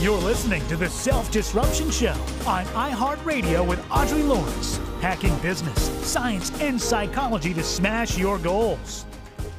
You're listening to The Self-Disruption Show on iHeartRadio with Audre Lorde. Hacking business, science, and psychology to smash your goals.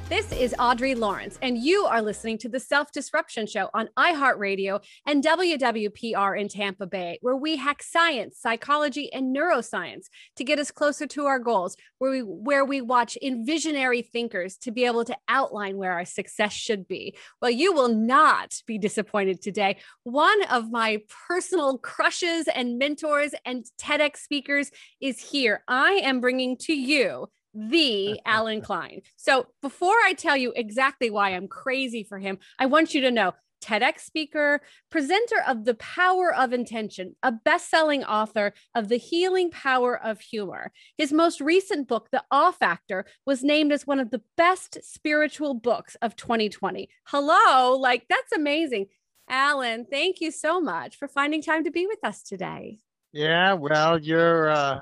This is Audre Lorde, and you are listening to The Self-Disruption Show on iHeartRadio and WWPR in Tampa Bay, where we hack science, psychology, and neuroscience to get us closer to our goals, where we watch visionary thinkers to be able to outline where our success should be. Well, you will not be disappointed today. One of my personal crushes and mentors and TEDx speakers is here. I am bringing to you the Allen Klein. So before I tell you exactly why I'm crazy for him, I want you to know, TEDx speaker, presenter of The Power of Intention, a best-selling author of The Healing Power of Humor. His most recent book, The Awe Factor, was named as one of the best spiritual books of 2020. Hello, like that's amazing. Allen, thank you so much for finding time to be with us today. Yeah, well, you're a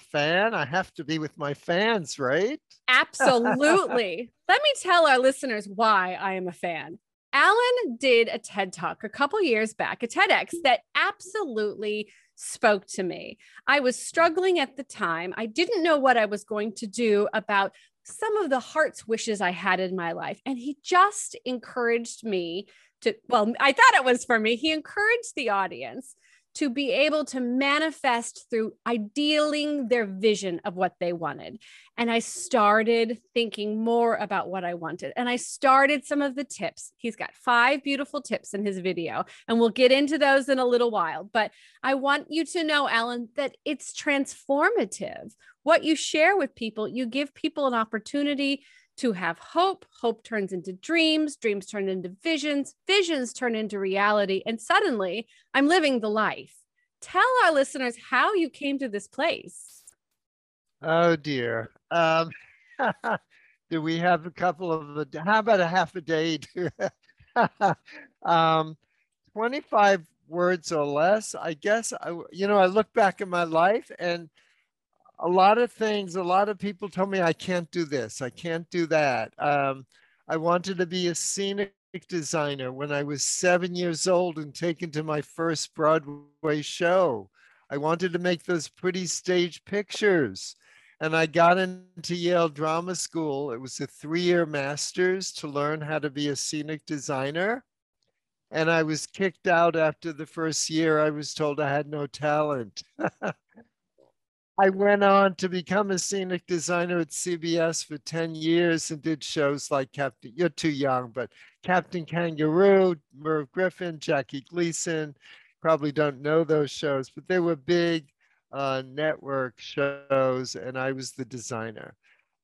fan. I have to be with my fans, right? Absolutely. Let me tell our listeners why I am a fan. Allen did a TED Talk a couple years back, a TEDx that absolutely spoke to me. I was struggling at the time. I didn't know what I was going to do about some of the heart's wishes I had in my life. And he just encouraged me to, well, I thought it was for me. He encouraged the audience to be able to manifest through idealing their vision of what they wanted. And I started thinking more about what I wanted. And I started some of the tips. He's got 5 beautiful tips in his video, and we'll get into those in a little while. But I want you to know, Allen, that it's transformative. What you share with people, you give people an opportunity to have hope. Hope turns into dreams. Dreams turn into visions. Visions turn into reality. And suddenly I'm living the life. Tell our listeners how you came to this place. Oh dear. Do we have a couple of, how about a half a day? 25 words or less, I guess. I look back at my life and a lot of things, a lot of people told me, I can't do this, I can't do that. I wanted to be a scenic designer when I was 7 years old and taken to my first Broadway show. I wanted to make those pretty stage pictures. And I got into Yale Drama School. It was a 3-year master's to learn how to be a scenic designer. And I was kicked out after the first year. I was told I had no talent. I went on to become a scenic designer at CBS for 10 years and did shows like Captain Kangaroo, Merv Griffin, Jackie Gleason. Probably don't know those shows, but they were big network shows and I was the designer.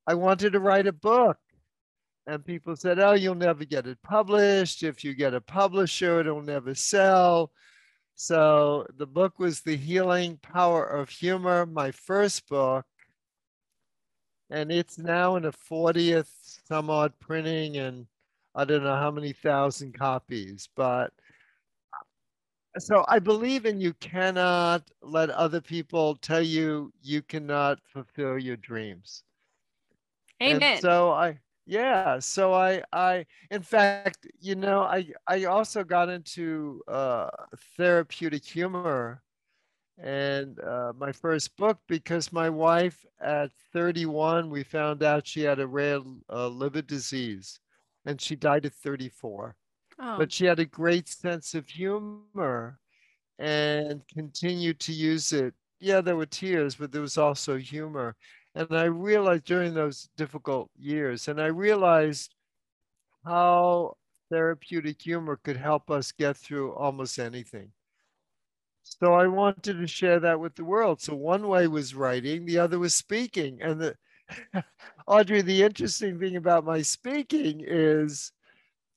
I wanted to write a book and people said, oh, you'll never get it published. If you get a publisher, it'll never sell. So the book was The Healing Power of Humor, my first book. And it's now in a 40th some odd printing and I don't know how many thousand copies. But so I believe in you cannot let other people tell you you cannot fulfill your dreams. Amen. And so I, in fact, I also got into therapeutic humor and my first book because my wife at 31, we found out she had a rare liver disease and she died at 34. Oh. But she had a great sense of humor and continued to use it. Yeah, there were tears, but there was also humor. And I realized during those difficult years, and I realized how therapeutic humor could help us get through almost anything. So I wanted to share that with the world. So one way was writing, the other was speaking. And Audre, the interesting thing about my speaking is,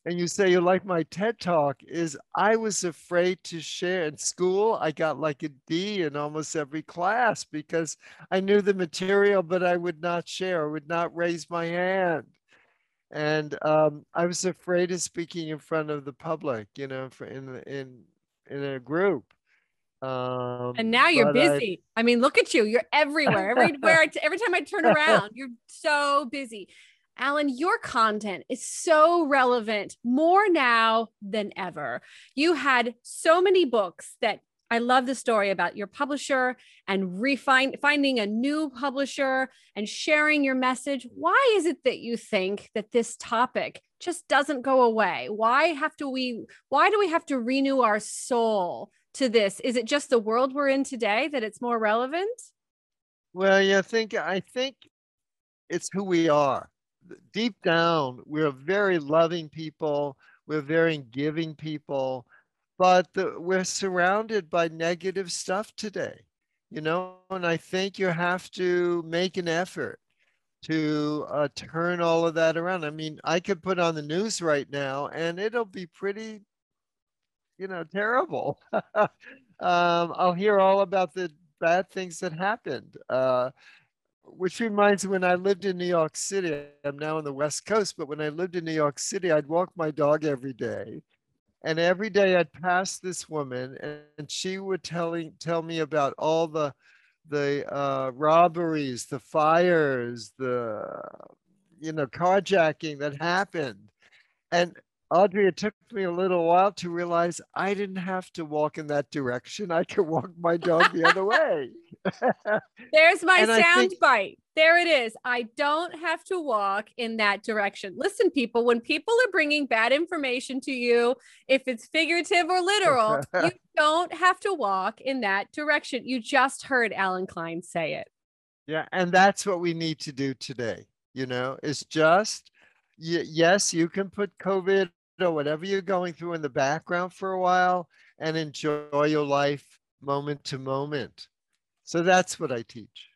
and you say you like my TED Talk, is I was afraid to share. In school, I got like a D in almost every class because I knew the material, but I would not share, I would not raise my hand. And I was afraid of speaking in front of the public, in a group. And now you're busy. I mean, look at you, you're everywhere. Every time I turn around, you're so busy. Allen, your content is so relevant more now than ever. You had so many books that I love the story about your publisher and finding a new publisher and sharing your message. Why is it that you think that this topic just doesn't go away? Why do we have to renew our soul to this? Is it just the world we're in today that it's more relevant? Well, yeah, I think it's who we are. Deep down, we're very loving people. We're very giving people. But we're surrounded by negative stuff today, you know, and I think you have to make an effort to turn all of that around. I mean, I could put on the news right now and it'll be pretty, you know, terrible. I'll hear all about the bad things that happened, which reminds me when I lived in New York City. I'm now on the West Coast, but when I lived in New York City, I'd walk my dog every day. And every day I'd pass this woman and she would tell me about all the robberies, the fires, the, you know, carjacking that happened. And Audrey, it took me a little while to realize I didn't have to walk in that direction. I could walk my dog the other way. There's my soundbite. There it is. I don't have to walk in that direction. Listen, people, when people are bringing bad information to you, if it's figurative or literal, you don't have to walk in that direction. You just heard Allen Klein say it. Yeah. And that's what we need to do today. You know, it's just, yes, you can put COVID or whatever you're going through in the background for a while and enjoy your life moment to moment. So that's what I teach.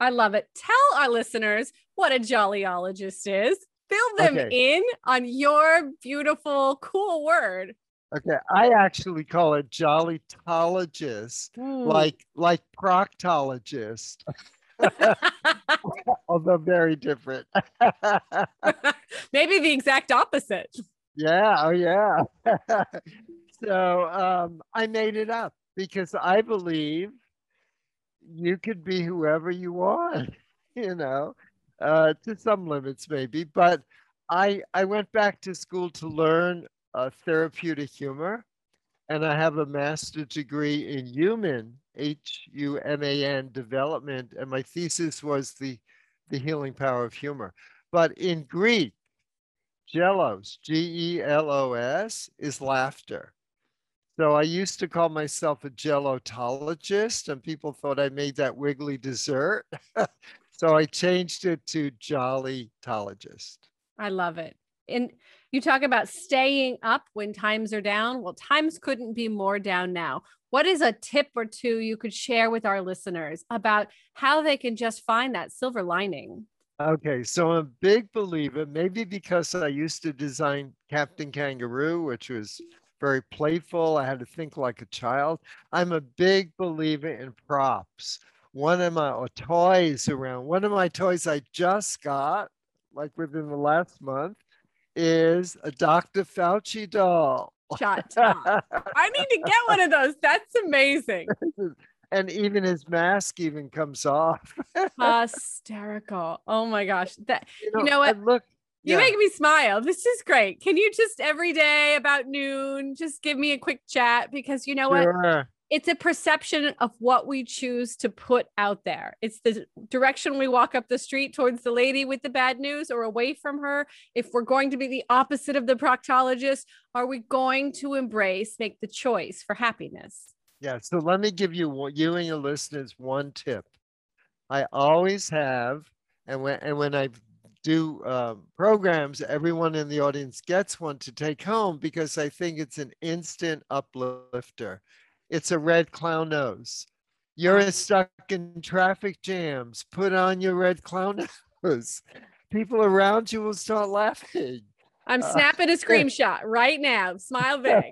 I love it. Tell our listeners what a jollyologist is. Fill them in on your beautiful, cool word. Okay. I actually call it jollytologist, like proctologist. Although very different. Maybe the exact opposite. Yeah. Oh, yeah. So I made it up because I believe you could be whoever you want, you know, to some limits maybe. But I went back to school to learn therapeutic humor. And I have a master's degree in human, H-U-M-A-N, development. And my thesis was the healing power of humor. But in Greek, gelos, G-E-L-O-S, is laughter. So I used to call myself a gelotologist, and people thought I made that wiggly dessert. So I changed it to jollytologist. I love it. And you talk about staying up when times are down. Well, times couldn't be more down now. What is a tip or two you could share with our listeners about how they can just find that silver lining? Okay, so I'm a big believer, maybe because I used to design Captain Kangaroo, which was very playful. I had to think like a child. I'm a big believer in props. One of my toys I just got, like within the last month, is a Dr. Fauci doll. Shut up. I need to get one of those. That's amazing. And even his mask even comes off. Hysterical. Oh my gosh. That, you know what? Look, you make me smile. This is great. Can you just every day about noon, just give me a quick chat? Because you know what? It's a perception of what we choose to put out there. It's the direction we walk up the street towards the lady with the bad news or away from her. If we're going to be the opposite of the proctologist, are we going to make the choice for happiness? Yeah. So let me give you and your listeners one tip. I always have, and when I do programs, everyone in the audience gets one to take home because I think it's an instant uplifter. It's a red clown nose. You're stuck in traffic jams. Put on your red clown nose. People around you will start laughing. I'm snapping a screenshot right now. Smile big.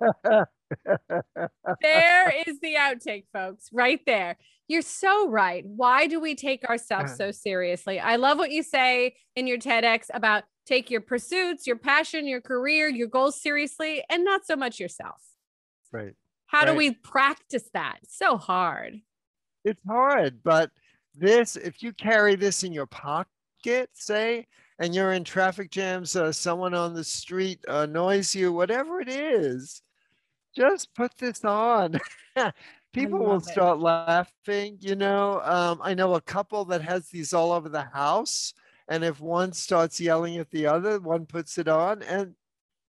There is the outtake, folks, right there. You're so right. Why do we take ourselves so seriously? I love what you say in your TEDx about take your pursuits, your passion, your career, your goals seriously, and not so much yourself. Right. How do we practice that? It's so hard. It's hard, but if you carry this in your pocket, say, and you're in traffic jams, someone on the street annoys you, whatever it is, just put this on. People will start laughing, you know. I know a couple that has these all over the house. And if one starts yelling at the other, one puts it on and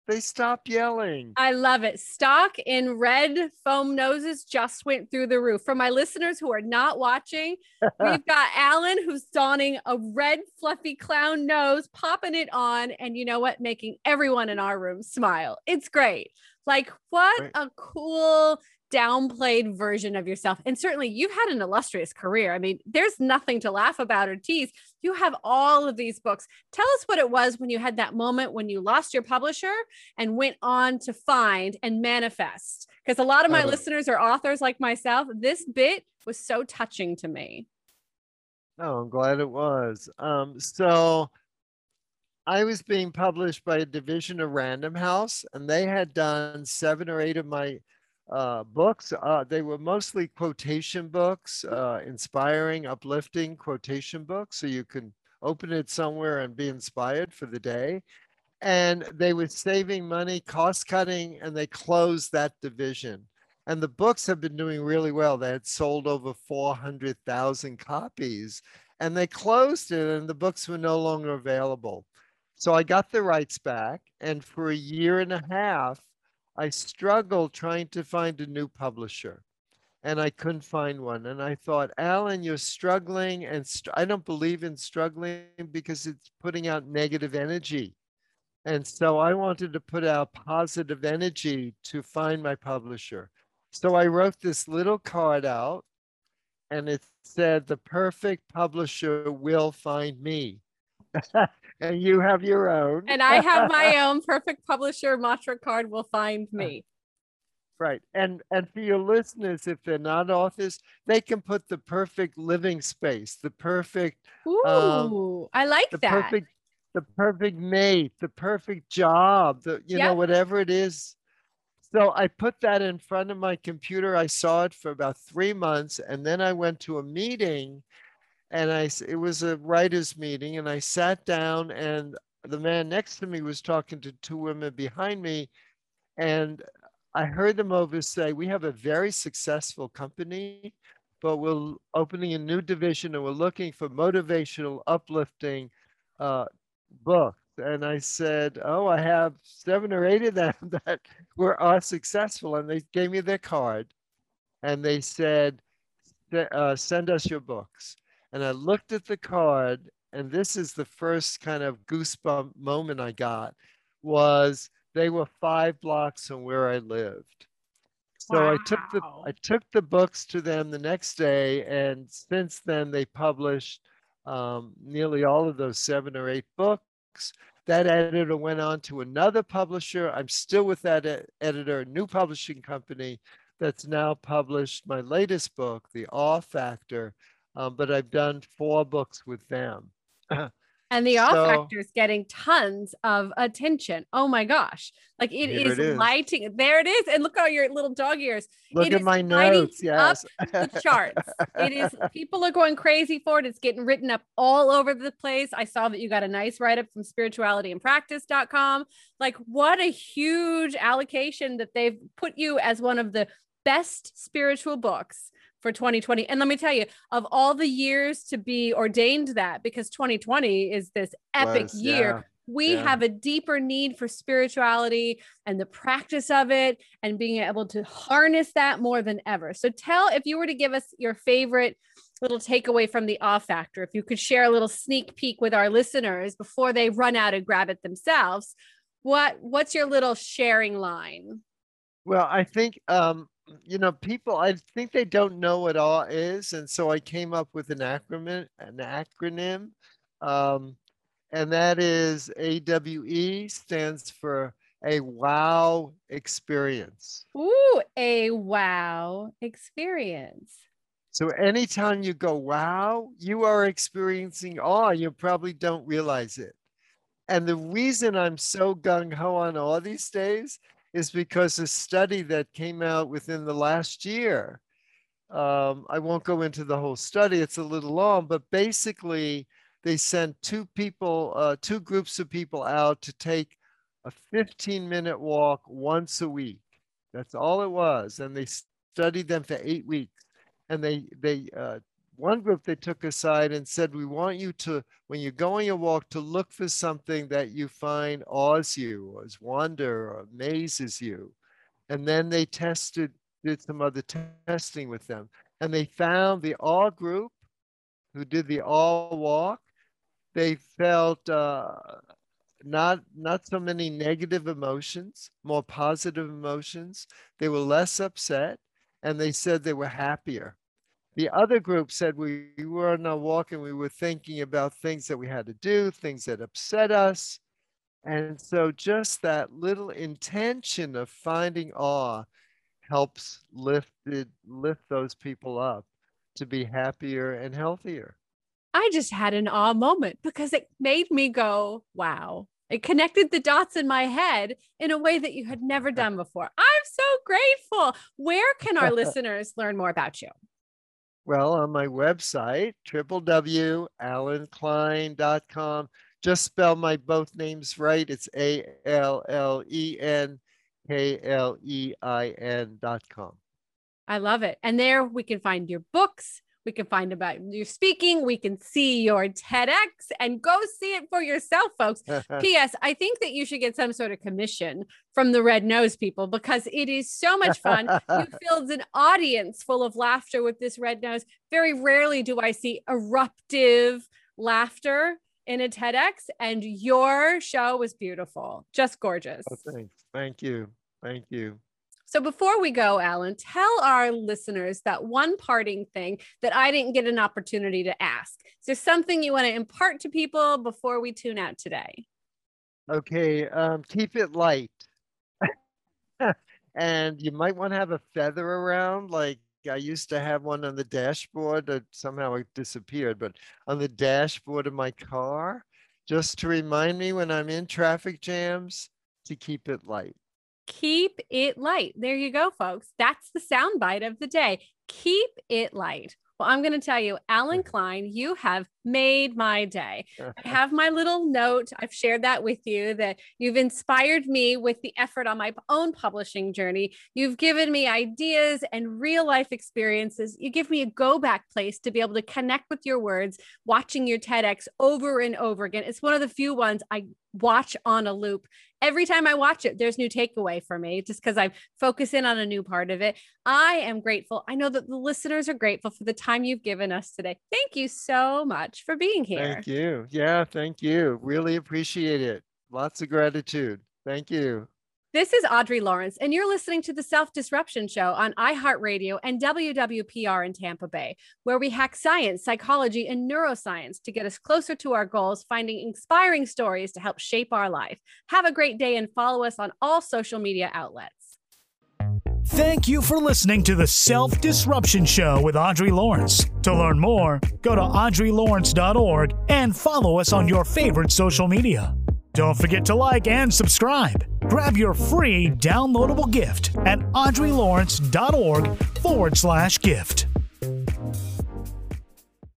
they stop yelling. I love it. Stock in red foam noses just went through the roof. For my listeners who are not watching, we've got Alan who's donning a red fluffy clown nose, popping it on. And you know what? Making everyone in our room smile. It's great. Like, what a cool downplayed version of yourself. And certainly you've had an illustrious career. I mean, there's nothing to laugh about or tease. You have all of these books. Tell us what it was when you had that moment when you lost your publisher and went on to find and manifest. Because a lot of my listeners are authors like myself. This bit was so touching to me. Oh, I'm glad it was. So I was being published by a division of Random House, and they had done 7 or 8 of my books. They were mostly quotation books, inspiring, uplifting quotation books. So you can open it somewhere and be inspired for the day. And they were saving money, cost cutting, and they closed that division. And the books have been doing really well. They had sold over 400,000 copies, and they closed it, and the books were no longer available. So I got the rights back, and for a 1.5 years, I struggled trying to find a new publisher, and I couldn't find one. And I thought, Alan, you're struggling, and I don't believe in struggling because it's putting out negative energy. And so I wanted to put out positive energy to find my publisher. So I wrote this little card out, and it said, the perfect publisher will find me. And you have your own. And I have my own perfect publisher mantra card, will find me. Right. And for your listeners, if they're not authors, they can put the perfect living space, the perfect. Ooh, I like that. The perfect mate, the perfect job, you know, whatever it is. So I put that in front of my computer. I saw it for about 3 months. And then I went to a meeting. And it was a writer's meeting, and I sat down, and the man next to me was talking to 2 women behind me. And I heard them over say, we have a very successful company, but we're opening a new division, and we're looking for motivational, uplifting books. And I said, oh, I have 7 or 8 of them that are successful. And they gave me their card, and they said, send us your books. And I looked at the card, and this is the first kind of goosebump moment I got, was they were 5 blocks from where I lived. So wow. I took the books to them the next day, and since then they published nearly all of those 7 or 8 books. That editor went on to another publisher. I'm still with that editor, a new publishing company that's now published my latest book, The Awe Factor. But I've done 4 books with them. And the Awe Factor is getting tons of attention. Oh my gosh. Like it is lighting. There it is. And look at your little dog ears. Look at my notes. Yes. Up the charts. It is. People are going crazy for it. It's getting written up all over the place. I saw that you got a nice write-up from spiritualityandpractice.com. Like, what a huge allocation that they've put you as one of the best spiritual books for 2020. And let me tell you, of all the years to be ordained that, because 2020 is this epic year, we have a deeper need for spirituality and the practice of it and being able to harness that more than ever. So if you were to give us your favorite little takeaway from the Awe Factor, if you could share a little sneak peek with our listeners before they run out and grab it themselves, what's your little sharing line? Well, I think, you know, people, I think they don't know what awe is. And so I came up with an acronym. And that is AWE, stands for a wow experience. Ooh, a wow experience. So anytime you go, wow, you are experiencing awe. You probably don't realize it. And the reason I'm so gung-ho on awe these days is because a study that came out within the last year, I won't go into the whole study, it's a little long, but basically they sent two groups of people out to take a 15-minute walk once a week. That's all it was. And they studied them for 8 weeks. And one group they took aside and said, we want you to, when you're going a walk, to look for something that you find awes you, or is wonder, or amazes you. And then they did some other testing with them. And they found the awe group who did the awe walk, they felt not so many negative emotions, more positive emotions. They were less upset, and they said they were happier. The other group said we were on a walk and we were thinking about things that we had to do, things that upset us. And so just that little intention of finding awe helps lift those people up to be happier and healthier. I just had an awe moment because it made me go, wow. It connected the dots in my head in a way that you had never done before. I'm so grateful. Where can our listeners learn more about you? Well, on my website, www.allenkline.com. Just spell my both names right. It's ALLENKLEIN.com. I love it. And there we can find your books. We can find about your speaking. We can see your TEDx, and go see it for yourself, folks. P.S. I think that you should get some sort of commission from the Red Nose people because it is so much fun. You filled an audience full of laughter with this Red Nose. Very rarely do I see eruptive laughter in a TEDx, and your show was beautiful. Just gorgeous. Oh, thanks. Thank you. Thank you. So before we go, Allen, tell our listeners that one parting thing that I didn't get an opportunity to ask. Is there something you want to impart to people before we tune out today? Okay, keep it light. And you might want to have a feather around. Like I used to have one on the dashboard that somehow it disappeared, but on the dashboard of my car, just to remind me when I'm in traffic jams to keep it light. Keep it light. There you go, folks. That's the soundbite of the day. Keep it light. Well, I'm going to tell you, Allen Klein, you have made my day. I have my little note. I've shared that with you, that you've inspired me with the effort on my own publishing journey. You've given me ideas and real life experiences. You give me a go back place to be able to connect with your words, watching your TEDx over and over again. It's one of the few ones I watch on a loop. Every time I watch it, there's new takeaway for me just because I focus in on a new part of it. I am grateful. I know that the listeners are grateful for the time you've given us today. Thank you so much for being here. Thank you. Yeah, thank you. Really appreciate it. Lots of gratitude. Thank you. This is Audrey Lawrence, and you're listening to The Self-Disruption Show on iHeartRadio and WWPR in Tampa Bay, where we hack science, psychology, and neuroscience to get us closer to our goals, finding inspiring stories to help shape our life. Have a great day and follow us on all social media outlets. Thank you for listening to The Self-Disruption Show with Audrey Lawrence. To learn more, go to audreylawrence.org and follow us on your favorite social media. Don't forget to like and subscribe. Grab your free downloadable gift at audreylawrence.org/gift.